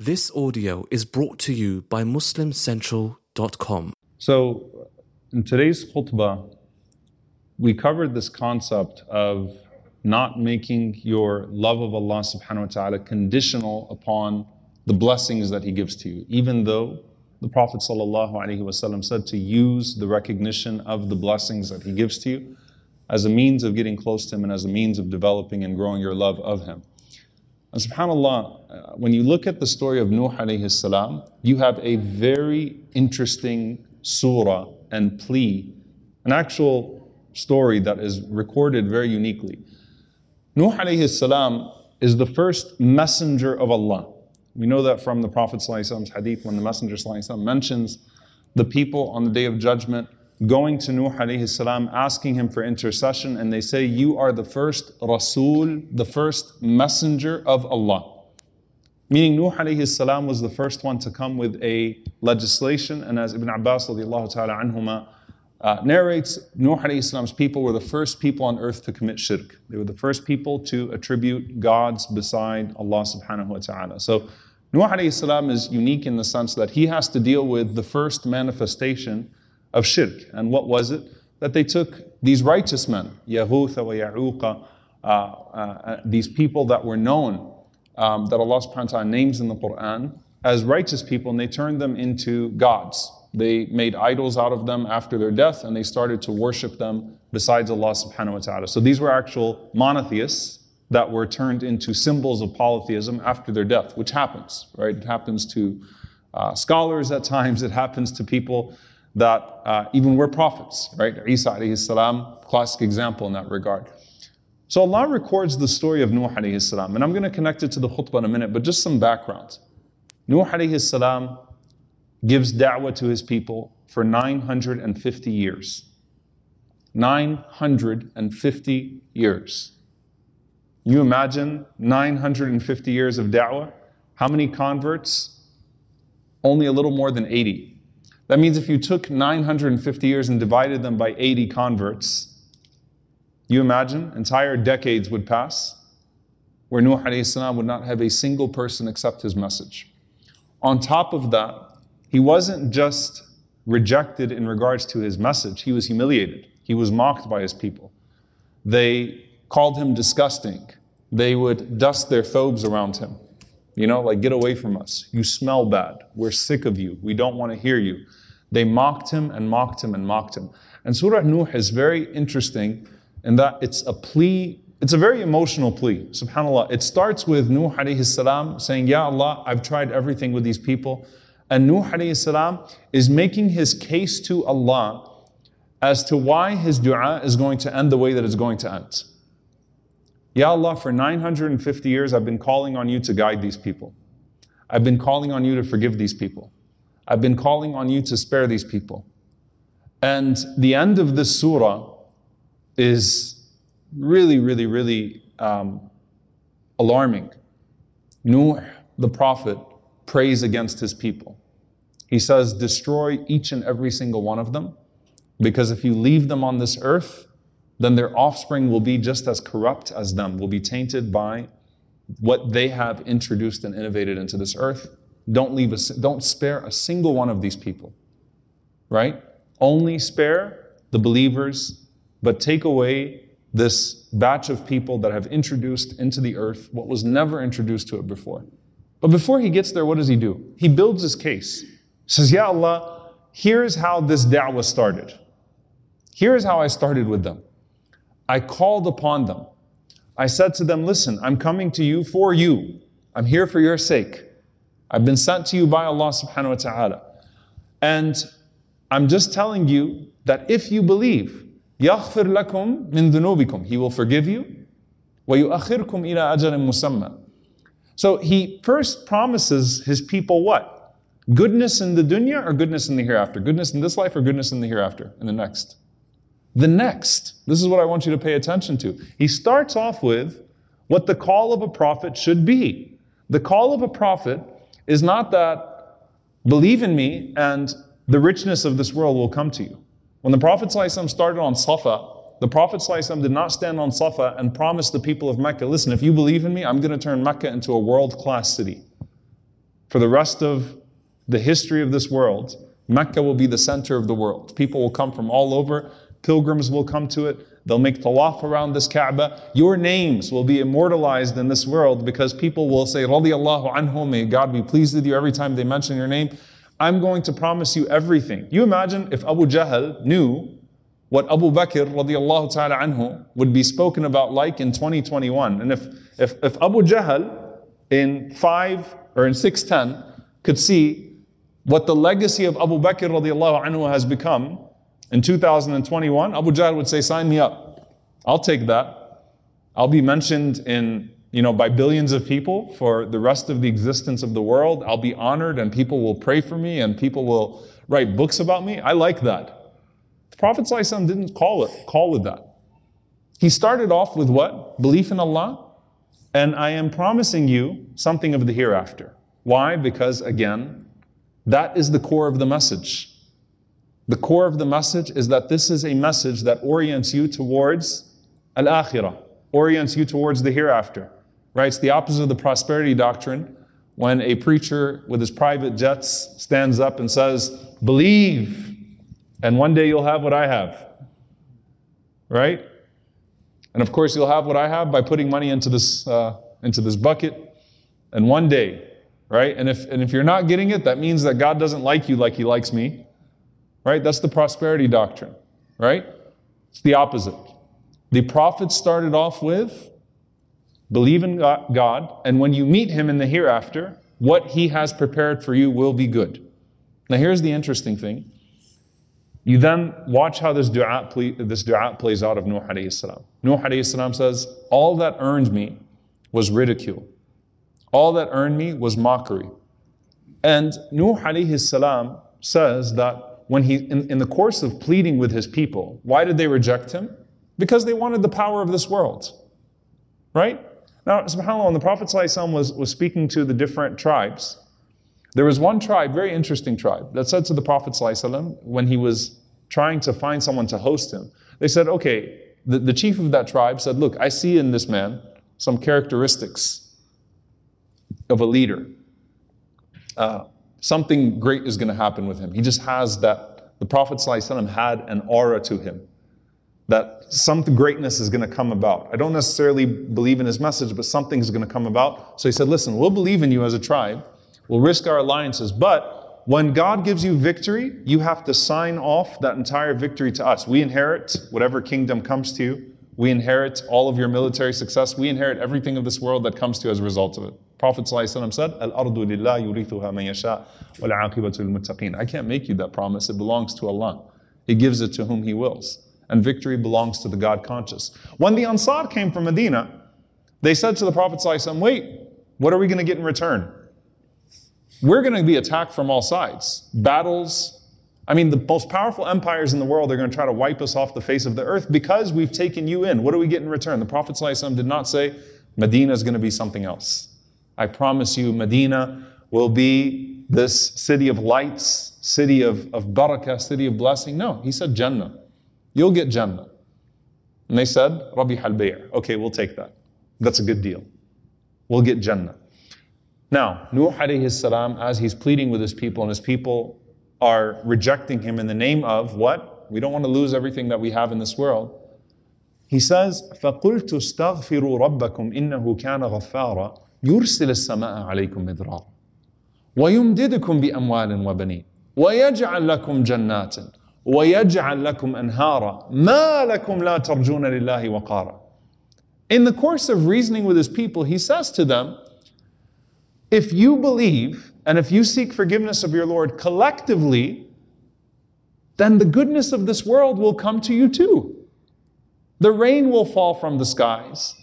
This audio is brought to you by MuslimCentral.com. So, in today's khutbah, we covered this concept of not making your love of Allah subhanahu wa ta'ala conditional upon the blessings that He gives to you, even though the Prophet sallallahu alaihi wasallam said to use the recognition of the blessings that He gives to you as a means of getting close to Him and as a means of developing and growing your love of Him. And subhanAllah, when you look at the story of Nuh alayhi salam, you have a very interesting surah and plea, an actual story that is recorded very uniquely. Nuh alayhi salam is the first messenger of Allah. We know that from the Prophet ﷺ's hadith when the Messenger ﷺ mentions the people on the Day of Judgment going to Nuh alayhi salam, asking him for intercession, and they say, "You are the first Rasul, the first messenger of Allah." Meaning Nuh alayhi salam was the first one to come with a legislation, and as Ibn Abbas radiallahu ta'ala anhuma narrates, Nuh alayhi salam's people were the first people on earth to commit shirk. They were the first people to attribute gods beside Allah subhanahu wa ta'ala. So Nuh alayhi salam is unique in the sense that he has to deal with the first manifestation of shirk. And what was it? That they took these righteous men, Yaghutha wa Ya'uqa, these people that were known, that Allah subhanahu wa ta'ala names in the Quran, as righteous people, and they turned them into gods. They made idols out of them after their death, and they started to worship them besides Allah subhanahu wa ta'ala. So these were actual monotheists that were turned into symbols of polytheism after their death, which happens, right? It happens to scholars at times, it happens to people that even were prophets, right? Isa alayhi salam, classic example in that regard. So Allah records the story of Nuh alayhi salam, and I'm going to connect it to the khutbah in a minute, but just some background. Nuh alayhi salam gives da'wah to his people for 950 years. 950 years. You imagine 950 years of da'wah? How many converts? Only a little more than 80. That means if you took 950 years and divided them by 80 converts, you imagine entire decades would pass where Nuh alayhi salam would not have a single person accept his message. On top of that, he wasn't just rejected in regards to his message, he was humiliated. He was mocked by his people. They called him disgusting. They would dust their thobes around him. You know, like, "Get away from us. You smell bad. We're sick of you. We don't want to hear you." They mocked him and mocked him and mocked him. And Surah Nuh is very interesting in that it's a plea. It's a very emotional plea, subhanAllah. It starts with Nuh alayhi salam saying, "Ya Allah, I've tried everything with these people." And Nuh alayhi salam is making his case to Allah as to why his dua is going to end the way that it's going to end. "Ya Allah, for 950 years I've been calling on you to guide these people. I've been calling on you to forgive these people. I've been calling on you to spare these people." And the end of this surah is really alarming. Nuh, the prophet, prays against his people. He says, "Destroy each and every single one of them, because if you leave them on this earth, then their offspring will be just as corrupt as them, will be tainted by what they have introduced and innovated into this earth. Don't spare a single one of these people," right? Only spare the believers, but take away this batch of people that have introduced into the earth what was never introduced to it before. But before he gets there, what does he do? He builds his case. He says, "Ya Allah, here's how this da'wah started. Here's how I started with them. I called upon them. I said to them, 'Listen, I'm coming to you for you. I'm here for your sake. I've been sent to you by Allah subhanahu wa ta'ala. And I'm just telling you that if you believe, يَغْفِرْ لَكُمْ مِنْ ذُنُوبِكُمْ, He will forgive you. وَيُؤَخِّرْكُمْ إِلَىٰ أَجَلٍ مُسَمَّى.'" So he first promises his people what? Goodness in the dunya or goodness in the hereafter? Goodness in this life or goodness in the hereafter? In the next. The next. This is what I want you to pay attention to. He starts off with what the call of a prophet should be. The call of a prophet is not that believe in me and the richness of this world will come to you. When the Prophet ﷺ started on Safa, the Prophet ﷺ did not stand on Safa and promise the people of Mecca, "Listen, if you believe in me, I'm going to turn Mecca into a world-class city." For the rest of the history of this world, Mecca will be the center of the world. People will come from all over. Pilgrims will come to it. They'll make tawaf around this Kaaba. Your names will be immortalized in this world because people will say, radiyallahu anhu, may God be pleased with you every time they mention your name. I'm going to promise you everything. You imagine if Abu Jahl knew what Abu Bakr radiyallahu ta'ala anhu would be spoken about like in 2021. And if Abu Jahl in 5 or in 610 could see what the legacy of Abu Bakr radiyallahu anhu has become in 2021, Abu Jahl would say, sign me up. I'll take that. I'll be mentioned in, by billions of people for the rest of the existence of the world. I'll be honored and people will pray for me and people will write books about me. I like that. The Prophet ﷺ didn't call with that. He started off with what? Belief in Allah. And I am promising you something of the hereafter. Why? Because again, that is the core of the message. The core of the message is that this is a message that orients you towards al-akhirah, orients you towards the hereafter, right? It's the opposite of the prosperity doctrine when a preacher with his private jets stands up and says, believe, and one day you'll have what I have, right? And of course, you'll have what I have by putting money into this bucket, and one day, right? And if you're not getting it, that means that God doesn't like you like He likes me. Right? That's the prosperity doctrine, right? It's the opposite. The Prophet started off with, believe in God, and when you meet Him in the hereafter, what He has prepared for you will be good. Now here's the interesting thing. You then watch how this dua plays out of Nuh alayhi salam. Nuh alayhi salam says, all that earned me was ridicule. All that earned me was mockery. And Nuh alayhi salam says that when he, in the course of pleading with his people, why did they reject him? Because they wanted the power of this world, right? Now, subhanAllah, when the Prophet ﷺ was speaking to the different tribes, there was one tribe, very interesting tribe, that said to the Prophet ﷺ, when he was trying to find someone to host him, they said, okay, the chief of that tribe said, look, I see in this man some characteristics of a leader. Something great is going to happen with him. He just has that, the Prophet ﷺ had an aura to him, that some greatness is going to come about. I don't necessarily believe in his message, but something is going to come about. So he said, listen, we'll believe in you as a tribe. We'll risk our alliances. But when God gives you victory, you have to sign off that entire victory to us. We inherit whatever kingdom comes to you. We inherit all of your military success. We inherit everything of this world that comes to you as a result of it. Prophet ﷺ said, "Al-ardu lillahi yurithuha man yasha, wal-aqibatu lil-muttaqin." I can't make you that promise. It belongs to Allah. He gives it to whom He wills. And victory belongs to the God conscious. When the Ansar came from Medina, they said to the Prophet ﷺ, wait, what are we going to get in return? We're going to be attacked from all sides. Battles. I mean, the most powerful empires in the world are going to try to wipe us off the face of the earth because we've taken you in. What do we get in return? The Prophet ﷺ did not say, Medina is going to be something else. I promise you, Medina will be this city of lights, city of barakah, city of blessing. No, he said Jannah. You'll get Jannah. And they said, Rabi' al-Bay'. Okay, we'll take that. That's a good deal. We'll get Jannah. Now, Nuh alayhi salam, as he's pleading with his people, and his people are rejecting him in the name of what? We don't want to lose everything that we have in this world. He says, فَقُلْتُ اسْتَغْفِرُوا رَبَّكُمْ إِنَّهُ كَانَ غَفَّارًا يُرْسِلِ السَّمَاءَ عَلَيْكُمْ مِدْرَارًا وَيُمْدِدُكُمْ بِأَمْوَالٍ وَبَنِينَ وَيَجْعَلْ لَكُمْ جَنَّاتٍ وَيَجْعَلْ لَكُمْ أَنْهَارًا مَا لَكُمْ لَا تَرْجُونَ لِلَّهِ وَقَارًا. In the course of reasoning with his people, he says to them, if you believe and if you seek forgiveness of your Lord collectively, then the goodness of this world will come to you too. The rain will fall from the skies.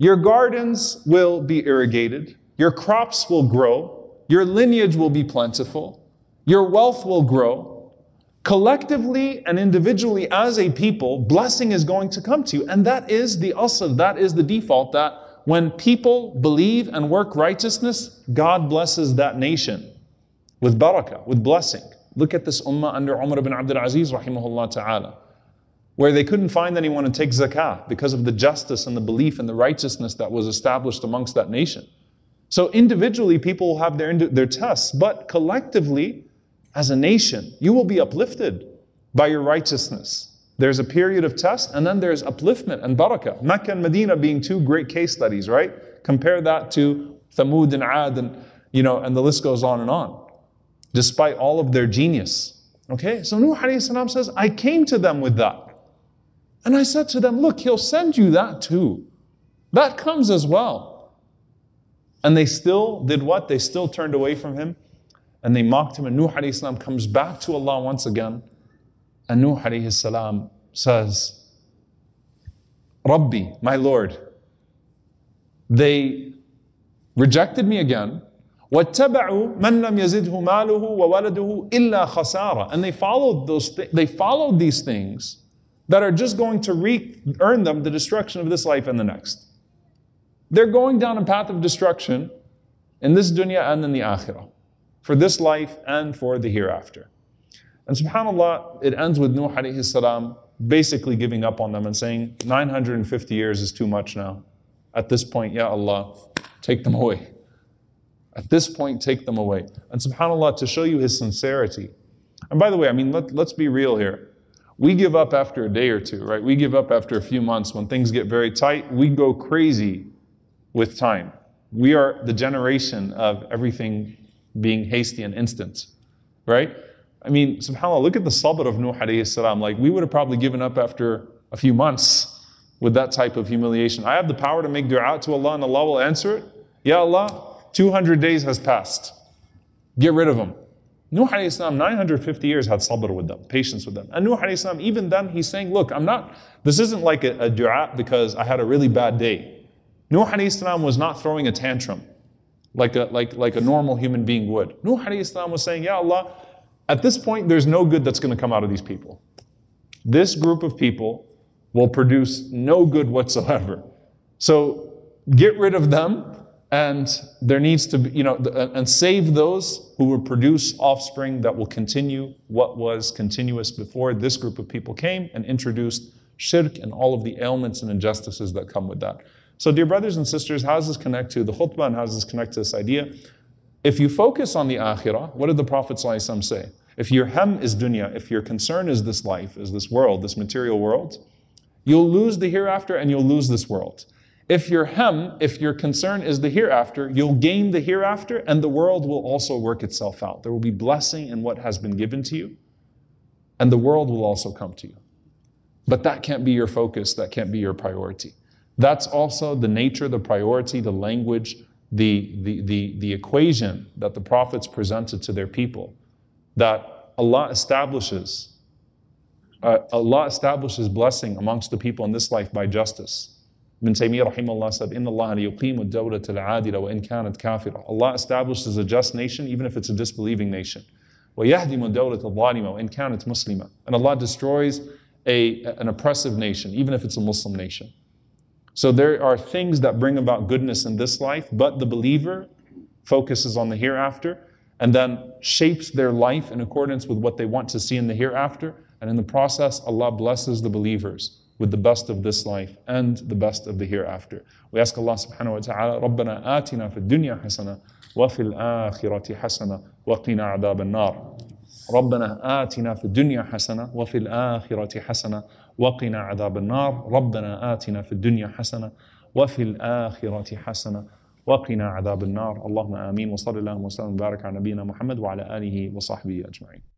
Your gardens will be irrigated. Your crops will grow. Your lineage will be plentiful. Your wealth will grow. Collectively and individually as a people, blessing is going to come to you. And that is the asl, that is the default, that when people believe and work righteousness, God blesses that nation with barakah, with blessing. Look at this ummah under Umar ibn Abdul Aziz, rahimahullah ta'ala, where they couldn't find anyone to take zakah because of the justice and the belief and the righteousness that was established amongst that nation. So individually, people will have their tests, but collectively, as a nation, you will be uplifted by your righteousness. There's a period of test, and then there's upliftment and barakah. Mecca and Medina being two great case studies, right? Compare that to Thamud and Ad, and and the list goes on and on, despite all of their genius. Okay, so Nuh alayhi salam says, I came to them with that. And I said to them, look, he'll send you that too. That comes as well. And they still did what? They still turned away from him and they mocked him. And Nuh alayhi salam comes back to Allah once again. And Nuh alayhi salam says, Rabbi, my Lord, they rejected me again. وَاتَّبَعُوا مَنْ لَمْ يَزِدْهُ مَالُهُ وَوَلَدُهُ إِلَّا خَسَارًا. And they followed these things that are just going to earn them the destruction of this life and the next. They're going down a path of destruction in this dunya and in the akhirah, for this life and for the hereafter. And subhanAllah, it ends with Nuh alayhi salam basically giving up on them and saying, 950 years is too much now. At this point, Ya Allah, take them away. At this point, take them away. And subhanAllah, to show you his sincerity. And by the way, I mean, let's be real here. We give up after a day or two, right? We give up after a few months. When things get very tight, we go crazy with time. We are the generation of everything being hasty and instant, right? I mean, subhanAllah, look at the sabr of Nuh alayhi salam. Like, we would have probably given up after a few months with that type of humiliation. I have the power to make dua to Allah and Allah will answer it. Ya Allah, 200 days has passed. Get rid of them. Nuh alayhi salam, 950 years had sabr with them, patience with them. And Nuh alayhi salam, even then, he's saying, look, this isn't like a dua because I had a really bad day. Nuh alayhi salam was not throwing a tantrum like a normal human being would. Nuh alayhi salam was saying, Ya Allah, at this point, there's no good that's going to come out of these people. This group of people will produce no good whatsoever. So get rid of them. And there needs to be, and save those who will produce offspring that will continue what was continuous before this group of people came and introduced shirk and all of the ailments and injustices that come with that. So dear brothers and sisters, how does this connect to the khutbah and how does this connect to this idea? If you focus on the akhirah, what did the Prophet ﷺ say? If your hem is dunya, if your concern is this life, is this world, this material world, you'll lose the hereafter and you'll lose this world. If your concern is the hereafter, you'll gain the hereafter and the world will also work itself out. There will be blessing in what has been given to you and the world will also come to you. But that can't be your focus, that can't be your priority. That's also the nature, the priority, the language, the equation that the prophets presented to their people, that Allah establishes blessing amongst the people in this life by justice. Ibn Saymiyyah rahimahullah said, "Inna Allah yuqimu ad-dawlata al-'adila wa in kanat kafira." Allah establishes a just nation even if it's a disbelieving nation. Wa yahdimu ad-dawlata al-zalima wa in kanat muslima. And Allah destroys an oppressive nation even if it's a Muslim nation. So there are things that bring about goodness in this life, but the believer focuses on the hereafter and then shapes their life in accordance with what they want to see in the hereafter. And in the process, Allah blesses the believers with the best of this life and the best of the hereafter. We ask Allah subhanahu wa ta'ala, رَبَّنَا آتِنَا فِي الدُّنْيَا حَسَنَةً وَفِي الْآخِرَةِ حَسَنَةً وَقِنَا عَذَابَ النَّارِ. رَبَّنَا آتِنَا فِي الدُّنْيَا حَسَنَةً وَفِي الْآخِرَةِ حَسَنَةً وَقِنَا عَذَابَ النَّارِ. رَبَّنَا آتِنَا فِي الدُّنْيَا حَسَنَةً وَفِي الْآخِرَةِ حَسَنَةً وَقِنَا عَذَابَ النَّارِ. اللهم آمين. وصلى الله وسلم وبارك على نبينا محمد وعلى آله وصحبه أجمعين.